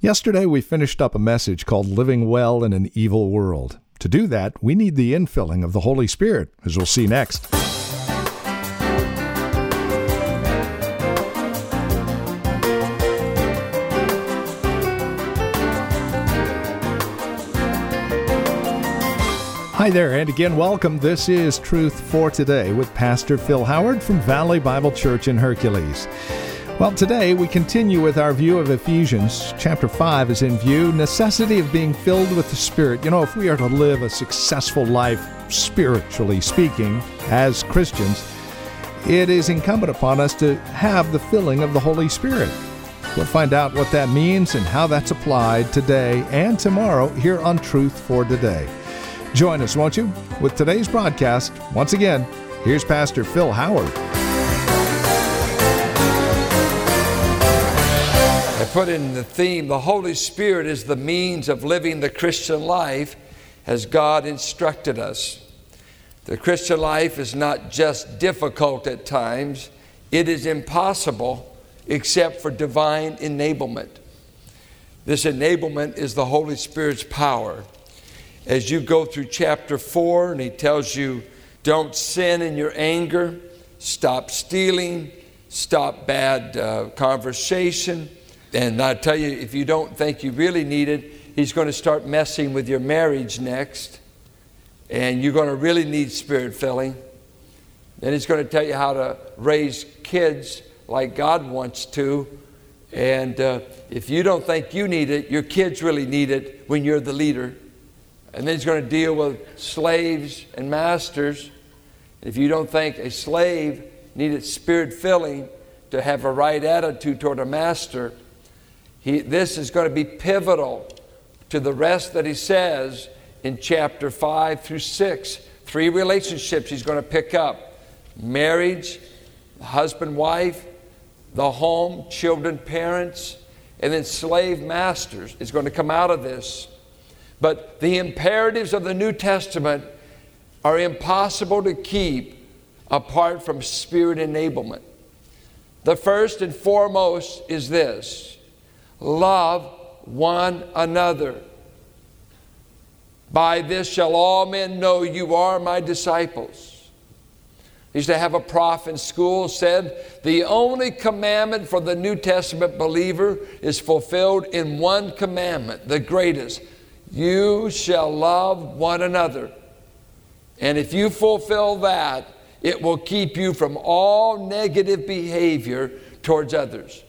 Yesterday, we finished up a message called Living Well in an Evil World. To do that, we need the infilling of the Holy Spirit, as we'll see next. Hi there, and again, welcome. This is Truth for Today with Pastor Phil Howard from Valley Bible Church in Hercules. Well, today we continue with our view of Ephesians. Chapter 5 is in view, necessity of being filled with the Spirit. You know, if we are to live a successful life, spiritually speaking, as Christians, it is incumbent upon us to have the filling of the Holy Spirit. We'll find out what that means and how that's applied today and tomorrow here on Truth for Today. Join us, won't you, with today's broadcast. Once again, here's Pastor Phil Howard. Put in the theme, the Holy Spirit is the means of living the Christian life as God instructed us. The Christian life is not just difficult at times, it is impossible except for divine enablement. This enablement is the Holy Spirit's power. As you go through chapter 4, and he tells you, don't sin in your anger, stop stealing, stop bad conversation. And I tell you, if you don't think you really need it, he's going to start messing with your marriage next. And you're going to really need spirit filling. Then he's going to tell you how to raise kids like God wants to. And if you don't think you need it, your kids really need it when you're the leader. And then he's going to deal with slaves and masters. If you don't think a slave needed spirit filling to have a right attitude toward a master, this is going to be pivotal to the rest that he says in chapter 5 through 6. 3 relationships he's going to pick up: marriage, husband, wife, the home, children, parents, and then slave masters is going to come out of this. But the imperatives of the New Testament are impossible to keep apart from spirit enablement. The first and foremost is this: love one another. By this shall all men know you are my disciples. I used to have a prof in school said, the only commandment for the New Testament believer is fulfilled in one commandment, the greatest. You shall love one another. And if you fulfill that, it will keep you from all negative behavior towards others.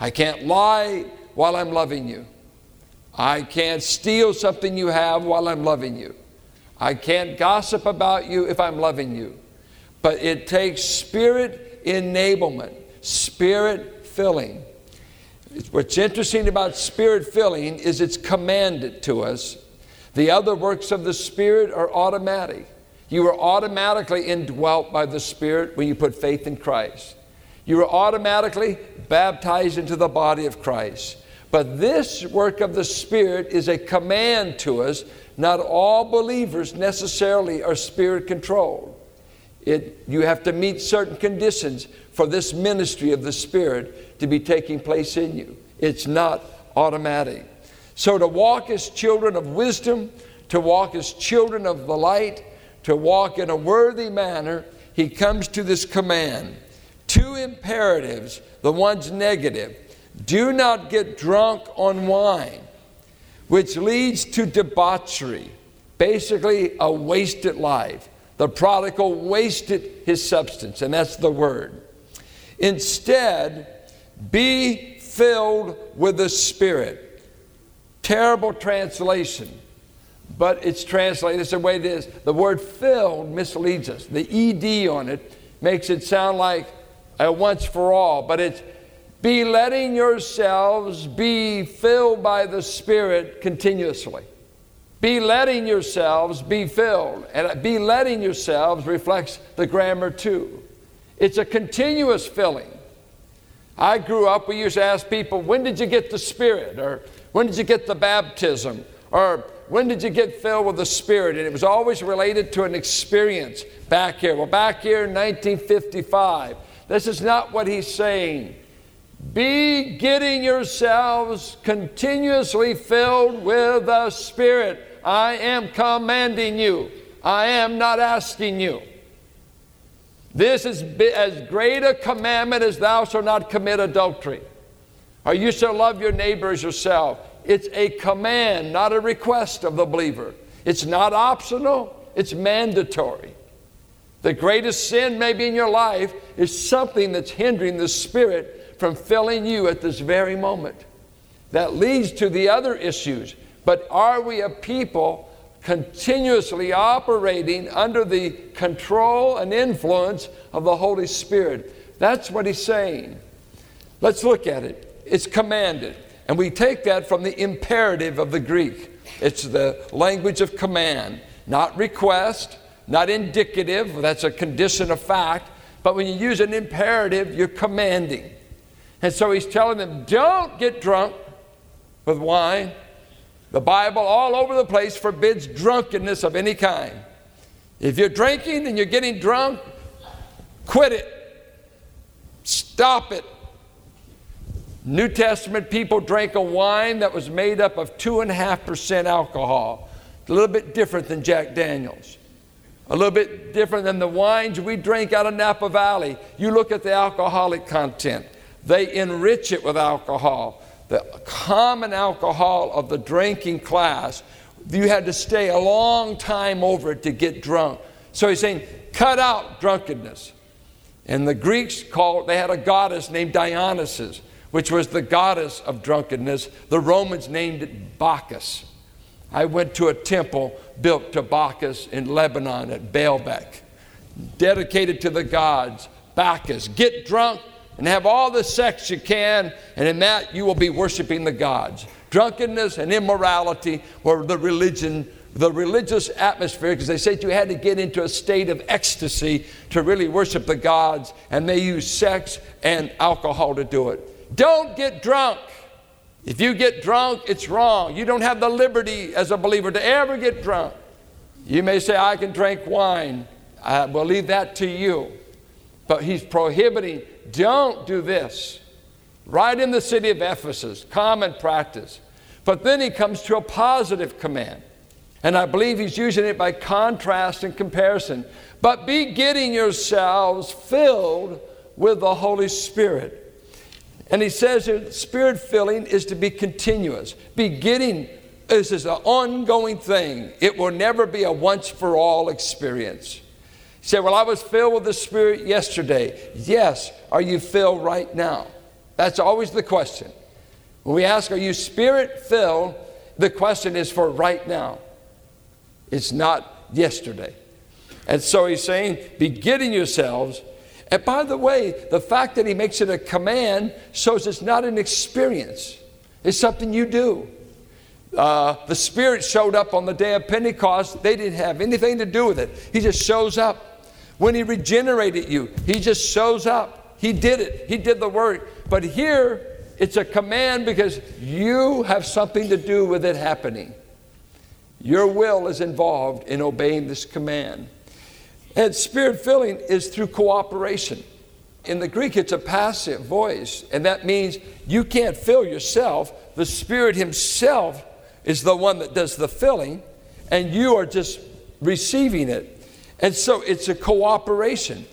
I can't lie while I'm loving you. I can't steal something you have while I'm loving you. I can't gossip about you if I'm loving you. But it takes spirit enablement, spirit filling. What's interesting about spirit filling is it's commanded to us. The other works of the Spirit are automatic. You are automatically indwelt by the Spirit when you put faith in Christ. You are automatically baptized into the body of Christ. But this work of the Spirit is a command to us. Not all believers necessarily are spirit controlled. You have to meet certain conditions for this ministry of the Spirit to be taking place in you. It's not automatic. So to walk as children of wisdom, to walk as children of the light, to walk in a worthy manner, he comes to this command. 2 imperatives, the one's negative. Do not get drunk on wine, which leads to debauchery, basically a wasted life. The prodigal wasted his substance, and that's the word. Instead, be filled with the Spirit. Terrible translation. But it's translated the way it is. The word filled misleads us. The ED on it makes it sound like a once for all. But it's be letting yourselves be filled by the Spirit continuously. Be letting yourselves be filled. And be letting yourselves reflects the grammar too. It's a continuous filling. I grew up, we used to ask people, when did you get the Spirit? Or when did you get the baptism? Or when did you get filled with the Spirit? And it was always related to an experience back here. Well, back here in 1955. This is not what he's saying. Be getting yourselves continuously filled with the Spirit. I am commanding you. I am not asking you. This is as great a commandment as thou shalt not commit adultery, or you shall love your neighbor as yourself. It's a command, not a request of the believer. It's not optional. It's mandatory. The greatest sin maybe in your life is something that's hindering the Spirit from filling you at this very moment. That leads to the other issues. But are we a people continuously operating under the control and influence of the Holy Spirit? That's what he's saying. Let's look at it. It's commanded. And we take that from the imperative of the Greek. It's the language of command, not request, not indicative. That's a condition of fact. But when you use an imperative, you're commanding. And so he's telling them, don't get drunk with wine. The Bible all over the place forbids drunkenness of any kind. If you're drinking and you're getting drunk, quit it. Stop it. New Testament people drank a wine that was made up of 2.5% alcohol. It's a little bit different than Jack Daniels. A little bit different than the wines we drink out of Napa Valley. You look at the alcoholic content. They enrich it with alcohol. The common alcohol of the drinking class, you had to stay a long time over it to get drunk. So he's saying, cut out drunkenness. And the Greeks they had a goddess named Dionysus, which was the goddess of drunkenness. The Romans named it Bacchus. I went to a temple built to Bacchus in Lebanon at Baalbek, dedicated to the gods, Bacchus. Get drunk and have all the sex you can, and in that you will be worshiping the gods. Drunkenness and immorality were the religious atmosphere, because they said you had to get into a state of ecstasy to really worship the gods, and they used sex and alcohol to do it. Don't get drunk. If you get drunk, it's wrong. You don't have the liberty as a believer to ever get drunk. You may say, I can drink wine. I will leave that to you. But he's prohibiting, don't do this. Right in the city of Ephesus, common practice. But then he comes to a positive command. And I believe he's using it by contrast and comparison. But be getting yourselves filled with the Holy Spirit. And he says that Spirit filling is to be continuous. Be getting, this is an ongoing thing. It will never be a once for all experience. He said, well, I was filled with the Spirit yesterday. Yes, are you filled right now? That's always the question. When we ask, are you Spirit-filled? The question is for right now. It's not yesterday. And so he's saying, be getting yourselves. And by the way, the fact that he makes it a command shows it's not an experience. It's something you do. The Spirit showed up on the day of Pentecost. They didn't have anything to do with it. He just shows up. When he regenerated you, he just shows up. He did it. He did the work. But here, it's a command because you have something to do with it happening. Your will is involved in obeying this command. And Spirit filling is through cooperation. In the Greek, it's a passive voice. And that means you can't fill yourself. The Spirit himself is the one that does the filling. And you are just receiving it. And so it's a cooperation.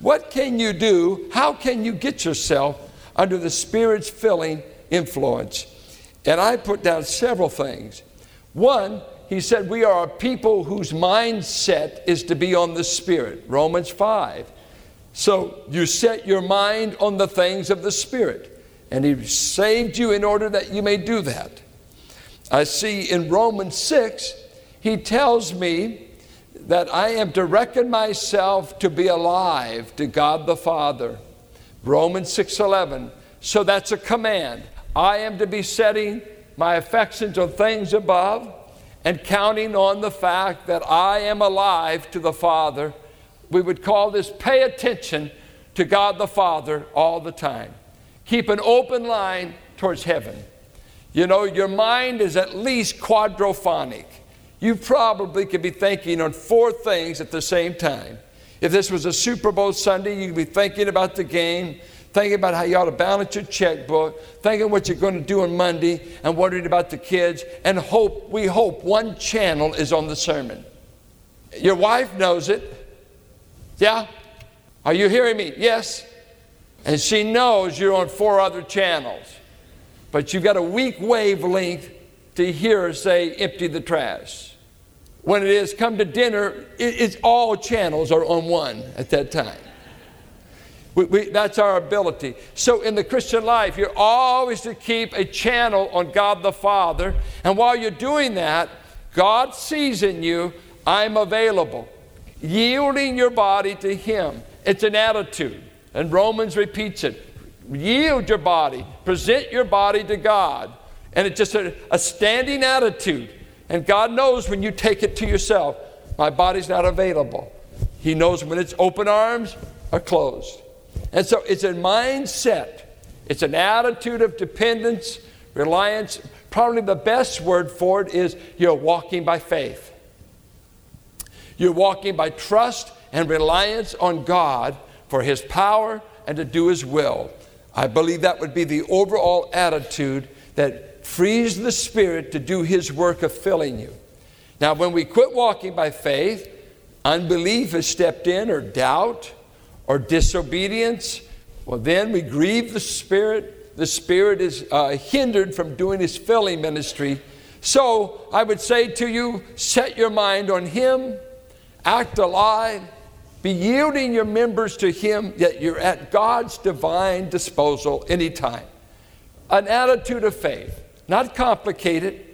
What can you do? How can you get yourself under the Spirit's filling influence? And I put down several things. One, he said, we are a people whose mindset is to be on the Spirit. Romans 5. So you set your mind on the things of the Spirit. And he saved you in order that you may do that. I see in Romans 6, he tells me that I am to reckon myself to be alive to God the Father. Romans 6:11. So that's a command. I am to be setting my affections on things above and counting on the fact that I am alive to the Father. We would call this pay attention to God the Father all the time. Keep an open line towards heaven. You know, your mind is at least quadrophonic. You probably could be thinking on four things at the same time. If this was a Super Bowl Sunday, you'd be thinking about the game, thinking about how you ought to balance your checkbook, thinking what you're going to do on Monday, and worried about the kids, and we hope one channel is on the sermon. Your wife knows it. Yeah? Are you hearing me? Yes. And she knows you're on 4 other channels. But you've got a weak wavelength to hear her say, empty the trash. When it is come to dinner, it's all channels are on one at that time. That's our ability. So in the Christian life, you're always to keep a channel on God the Father. And while you're doing that, God sees in you, I'm available. Yielding your body to Him. It's an attitude. And Romans repeats it. Yield your body. Present your body to God. And it's just a standing attitude. And God knows when you take it to yourself, my body's not available. He knows when it's open arms or closed. And so it's a mindset. It's an attitude of dependence, reliance. Probably the best word for it is you're walking by faith. You're walking by trust and reliance on God for His power and to do His will. I believe that would be the overall attitude that frees the Spirit to do His work of filling you. Now, when we quit walking by faith, unbelief has stepped in, or doubt, or disobedience. Well, then we grieve the Spirit. The Spirit is hindered from doing His filling ministry. So I would say to you, set your mind on Him, act alive, be yielding your members to Him, that you're at God's divine disposal anytime. An attitude of faith, not complicated.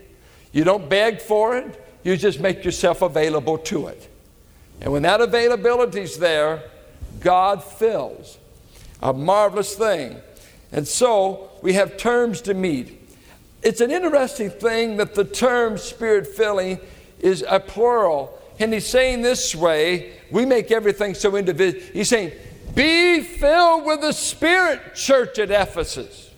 You don't beg for it. You just make yourself available to it. And when that availability's there, God fills. A marvelous thing. And so we have terms to meet. It's an interesting thing that the term Spirit filling is a plural. And he's saying this way, we make everything so individual. He's saying, be filled with the Spirit, church at Ephesus.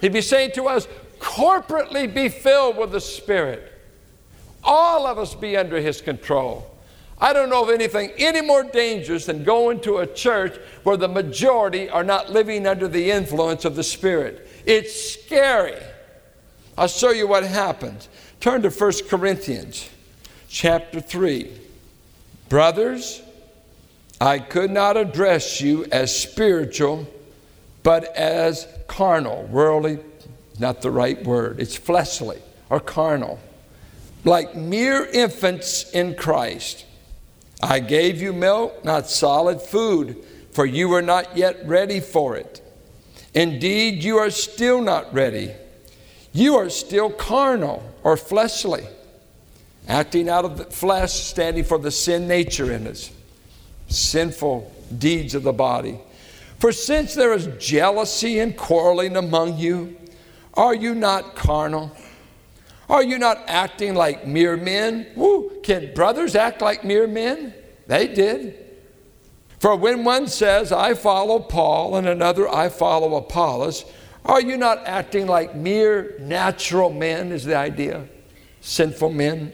He'd be saying to us, corporately be filled with the Spirit. All of us be under His control. I don't know of anything any more dangerous than going to a church where the majority are not living under the influence of the Spirit. It's scary. I'll show you what happens. Turn to 1 Corinthians chapter 3. Brothers, I could not address you as spiritual, but as carnal. Worldly, not the right word. It's fleshly or carnal. Like mere infants in Christ. I gave you milk, not solid food, for you were not yet ready for it. Indeed, you are still not ready. You are still carnal or fleshly, acting out of the flesh, standing for the sin nature in us, sinful deeds of the body. For since there is jealousy and quarreling among you, are you not carnal? Are you not acting like mere men? Woo! Can brothers act like mere men? They did. For when one says, I follow Paul, and another, I follow Apollos, are you not acting like mere natural men is the idea, sinful men?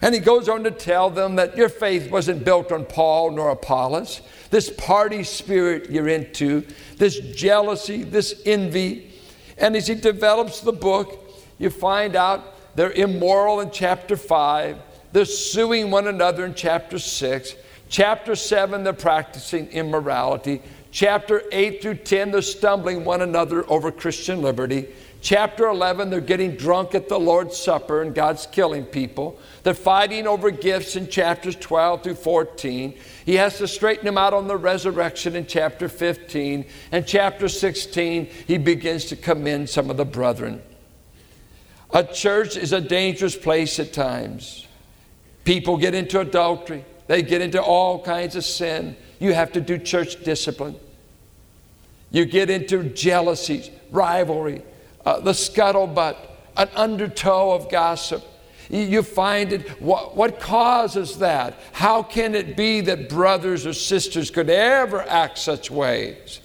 And he goes on to tell them that your faith wasn't built on Paul nor Apollos. This party spirit you're into, this jealousy, this envy. And as he develops the book, you find out they're immoral in chapter 5. They're suing one another in chapter 6. Chapter 7, they're practicing immorality. Chapter 8 through 10, they're stumbling one another over Christian liberty. Chapter 11, they're getting drunk at the Lord's Supper and God's killing people. They're fighting over gifts in chapters 12 through 14. He has to straighten them out on the resurrection in chapter 15. And chapter 16, he begins to commend some of the brethren. A church is a dangerous place at times. People get into adultery. They get into all kinds of sin. You have to do church discipline. You get into jealousies, rivalry, the scuttlebutt, an undertow of gossip. You find it. What causes that? How can it be that brothers or sisters could ever act such ways?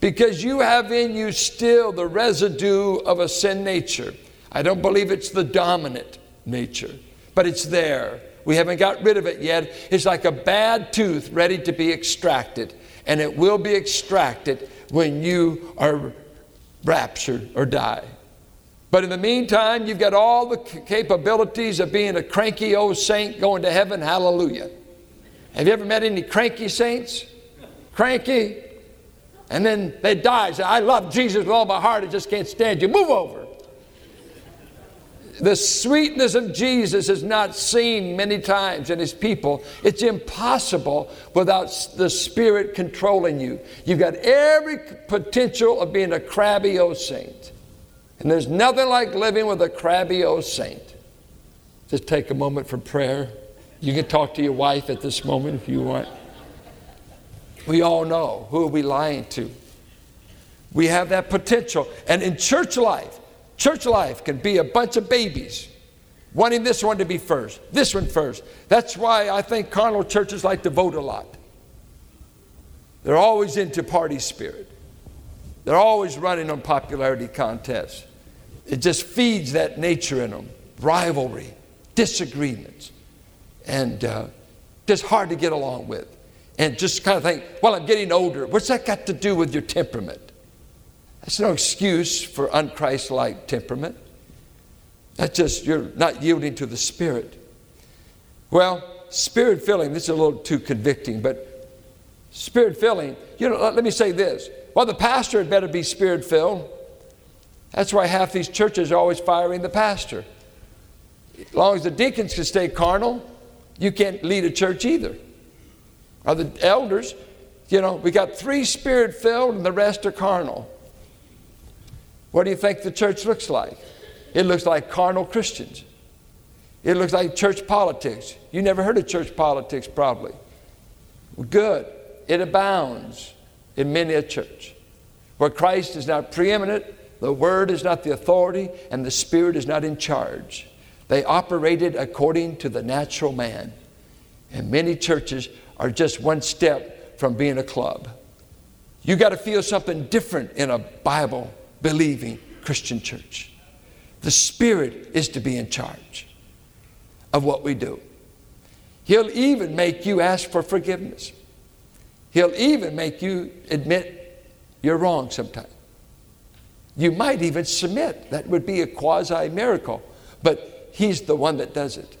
Because you have in you still the residue of a sin nature. I don't believe it's the dominant nature, but it's there. We haven't got rid of it yet. It's like a bad tooth ready to be extracted. and it will be extracted when you are raptured or die. But in the meantime, you've got all the capabilities of being a cranky old saint going to heaven. Hallelujah. Have you ever met any cranky saints? Cranky. And then they die. Say, I love Jesus with all my heart. I just can't stand you. Move over. The sweetness of Jesus is not seen many times in his people. It's impossible without the Spirit controlling you. You've got every potential of being a crabby old saint. And there's nothing like living with a crabby old saint. Just take a moment for prayer. You can talk to your wife at this moment if you want. We all know, who are we lying to? We have that potential. And in church life can be a bunch of babies wanting this one to be first, this one first. That's why I think carnal churches like to vote a lot. They're always into party spirit. They're always running on popularity contests. It just feeds that nature in them. Rivalry, disagreements, and just hard to get along with. And just kind of think, well, I'm getting older. What's that got to do with your temperament? That's no excuse for unchristlike temperament. That's just, you're not yielding to the Spirit. Well, Spirit filling, this is a little too convicting, but Spirit filling, you know, let me say this. Well, the pastor had better be Spirit filled. That's why half these churches are always firing the pastor. As long as the deacons can stay carnal, you can't lead a church either. Or the elders, you know, we got three Spirit-filled and the rest are carnal. What do you think the church looks like? It looks like carnal Christians. It looks like church politics. You never heard of church politics, probably. Good. It abounds in many a church where Christ is not preeminent, the Word is not the authority, and the Spirit is not in charge. They operated according to the natural man. And many churches are just one step from being a club. You got to feel something different in a Bible-believing Christian church. The Spirit is to be in charge of what we do. He'll even make you ask for forgiveness. He'll even make you admit you're wrong sometime. You might even submit. That would be a quasi-miracle. But He's the one that does it.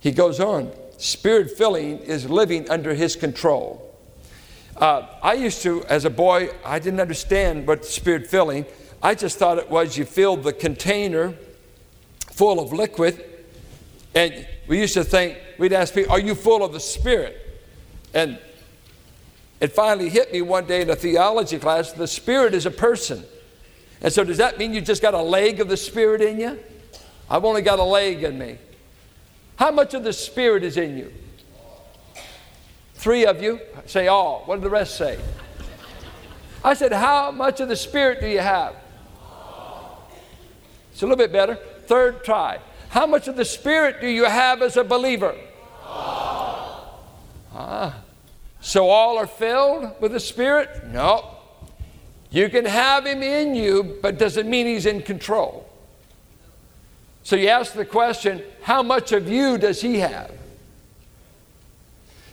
He goes on. Spirit filling is living under His control. I used to, as a boy, I didn't understand what Spirit filling. I just thought it was you filled the container full of liquid, and we used to think, we'd ask people, are you full of the Spirit? And it finally hit me one day in a theology class, the Spirit is a person. And so does that mean you just got a leg of the Spirit in you? I've only got a leg in me. How much of the Spirit is in you? Three of you say all. What did the rest say? I said, how much of the Spirit do you have? It's a little bit better. Third try. How much of the Spirit do you have as a believer? So all are filled with the Spirit? No. You can have Him in you, but doesn't mean He's in control. So you ask the question, how much of you does He have?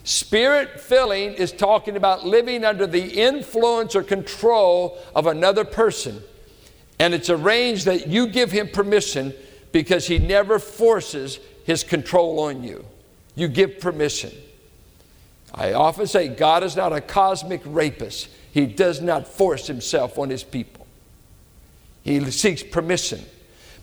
Spirit filling is talking about living under the influence or control of another person. And it's arranged that you give Him permission because He never forces His control on you. You give permission. I often say God is not a cosmic rapist. He does not force Himself on His people. He seeks permission.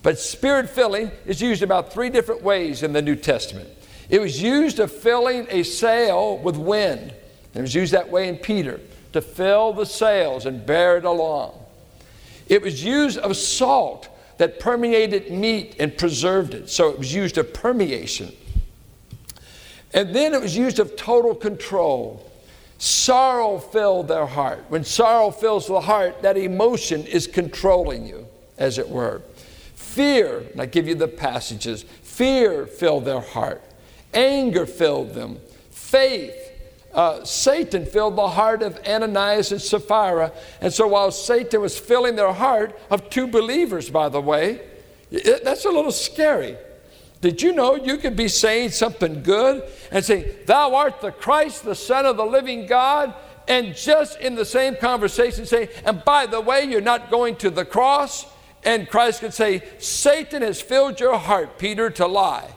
But Spirit filling is used about three different ways in the New Testament. It was used of filling a sail with wind. It was used that way in Peter, to fill the sails and bear it along. It was used of salt that permeated meat and preserved it. So it was used of permeation. And then it was used of total control. Sorrow filled their heart. When sorrow fills the heart, that emotion is controlling you, as it were. Fear, and I give you the passages, fear filled their heart. Anger filled them. Faith, Satan filled the heart of Ananias and Sapphira. And so while Satan was filling their heart of two believers, by the way, that's a little scary. Did you know you could be saying something good and say, thou art the Christ, the Son of the living God, and just in the same conversation say, and by the way, you're not going to the cross? And Christ could say, Satan has filled your heart, Peter, to lie.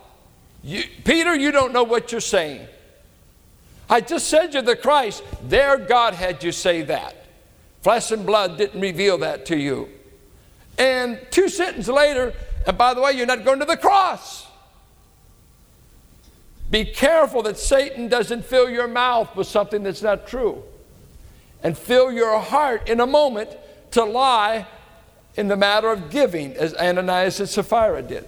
Peter, you don't know what you're saying. I just said you're the Christ. There God had you say that. Flesh and blood didn't reveal that to you. And two sentences later, and by the way, you're not going to the cross. Be careful that Satan doesn't fill your mouth with something that's not true and fill your heart in a moment to lie in the matter of giving, as Ananias and Sapphira did.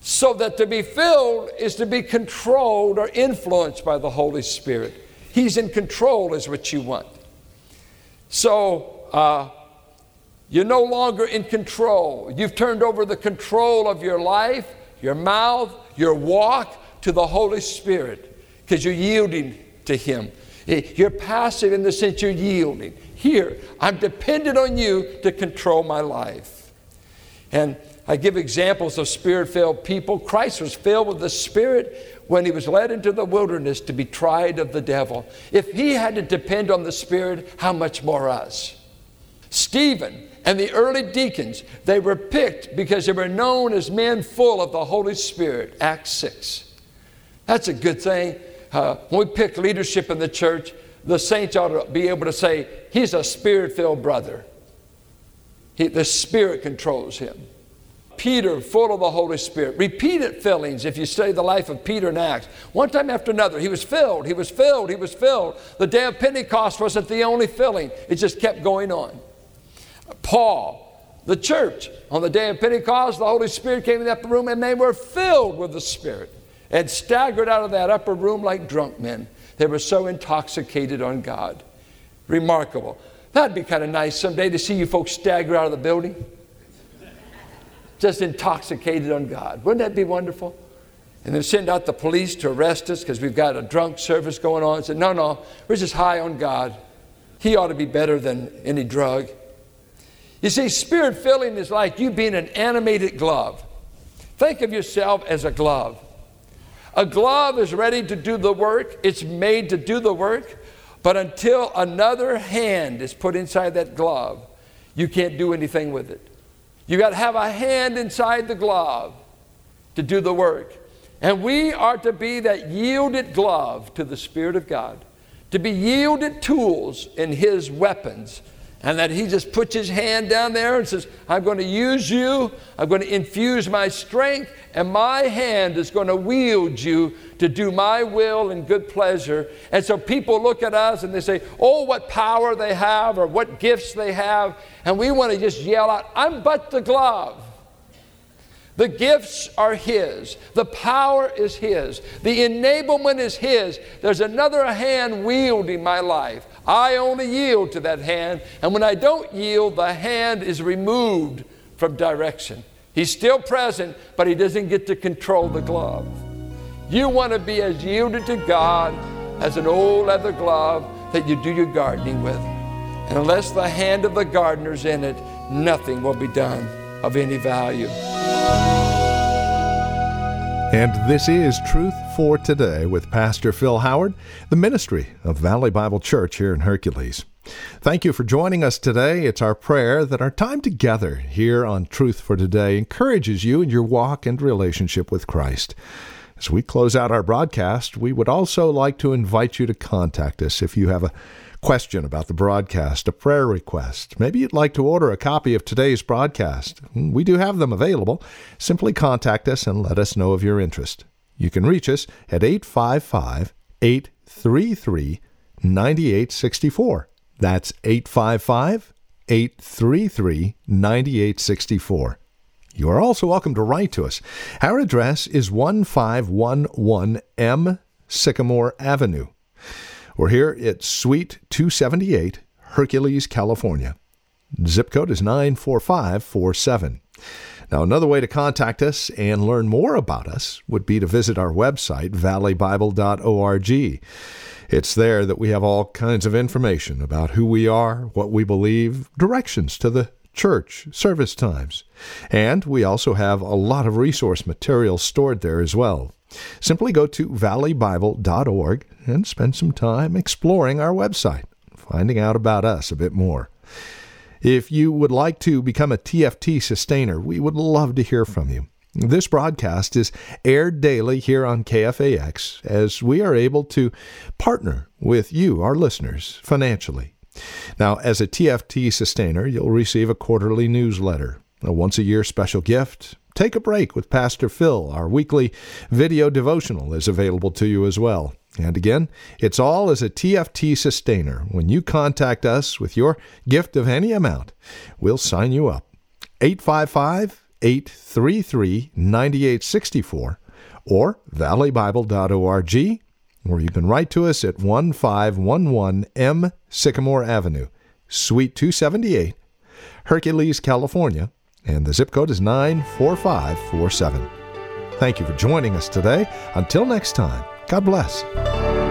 So that to be filled is to be controlled or influenced by the Holy Spirit. He's in control is what you want. So you're no longer in control. You've turned over the control of your life, your mouth, your walk to the Holy Spirit because you're yielding to Him. You're passive in the sense you're yielding. Here, I'm dependent on you to control my life. And I give examples of Spirit-filled people. Christ was filled with the Spirit when He was led into the wilderness to be tried of the devil. If He had to depend on the Spirit, how much more us? Stephen and the early deacons, they were picked because they were known as men full of the Holy Spirit, Acts 6. That's a good thing. When we pick leadership in the church, the saints ought to be able to say, he's a Spirit-filled brother. The Spirit controls him. Peter, full of the Holy Spirit. Repeated fillings, if you study the life of Peter in Acts. One time after another, he was filled, he was filled, he was filled. The day of Pentecost wasn't the only filling. It just kept going on. Paul, the church, on the day of Pentecost, the Holy Spirit came in the upper room and they were filled with the Spirit and staggered out of that upper room like drunk men. They were so intoxicated on God. Remarkable. That'd be kind of nice someday to see you folks stagger out of the building. Just intoxicated on God. Wouldn't that be wonderful? And then send out the police to arrest us because we've got a drunk service going on. Said, no, we're just high on God. He ought to be better than any drug. You see, Spirit filling is like you being an animated glove. Think of yourself as a glove. A glove is ready to do the work. It's made to do the work. But until another hand is put inside that glove, you can't do anything with it. You got to have a hand inside the glove to do the work. And we are to be that yielded glove to the Spirit of God, to be yielded tools in His weapons. And that He just puts His hand down there and says, I'm going to use you. I'm going to infuse my strength. And my hand is going to wield you to do my will and good pleasure. And so people look at us and they say, oh, what power they have or what gifts they have. And we want to just yell out, I'm but the glove. The gifts are His. The power is His. The enablement is His. There's another hand wielding my life. I only yield to that hand. And when I don't yield, the hand is removed from direction. He's still present, but He doesn't get to control the glove. You want to be as yielded to God as an old leather glove that you do your gardening with. And unless the hand of the gardener's in it, nothing will be done of any value. And this is Truth for Today with Pastor Phil Howard, the ministry of Valley Bible Church here in Hercules. Thank you for joining us today. It's our prayer that our time together here on Truth for Today encourages you in your walk and relationship with Christ. As we close out our broadcast, we would also like to invite you to contact us if you have a question about the broadcast, a prayer request. Maybe you'd like to order a copy of today's broadcast. We do have them available. Simply contact us and let us know of your interest. You can reach us at 855-833-9864. That's 855-833-9864. You are also welcome to write to us. Our address is 1511 M Sycamore Avenue. We're here at Suite 278, Hercules, California. Zip code is 94547. Now, another way to contact us and learn more about us would be to visit our website, valleybible.org. It's there that we have all kinds of information about who we are, what we believe, directions to the church, service times. And we also have a lot of resource material stored there as well. Simply go to valleybible.org and spend some time exploring our website, finding out about us a bit more. If you would like to become a TFT sustainer, we would love to hear from you. This broadcast is aired daily here on KFAX as we are able to partner with you, our listeners, financially. Now, as a TFT sustainer, you'll receive a quarterly newsletter, a once-a-year special gift. Take a Break with Pastor Phil. Our weekly video devotional is available to you as well. And again, it's all as a TFT sustainer. When you contact us with your gift of any amount, we'll sign you up. 855-833-9864 or valleybible.org, or you can write to us at 1511 M Sycamore Avenue, Suite 278, Hercules, California, and the zip code is 94547. Thank you for joining us today. Until next time, God bless.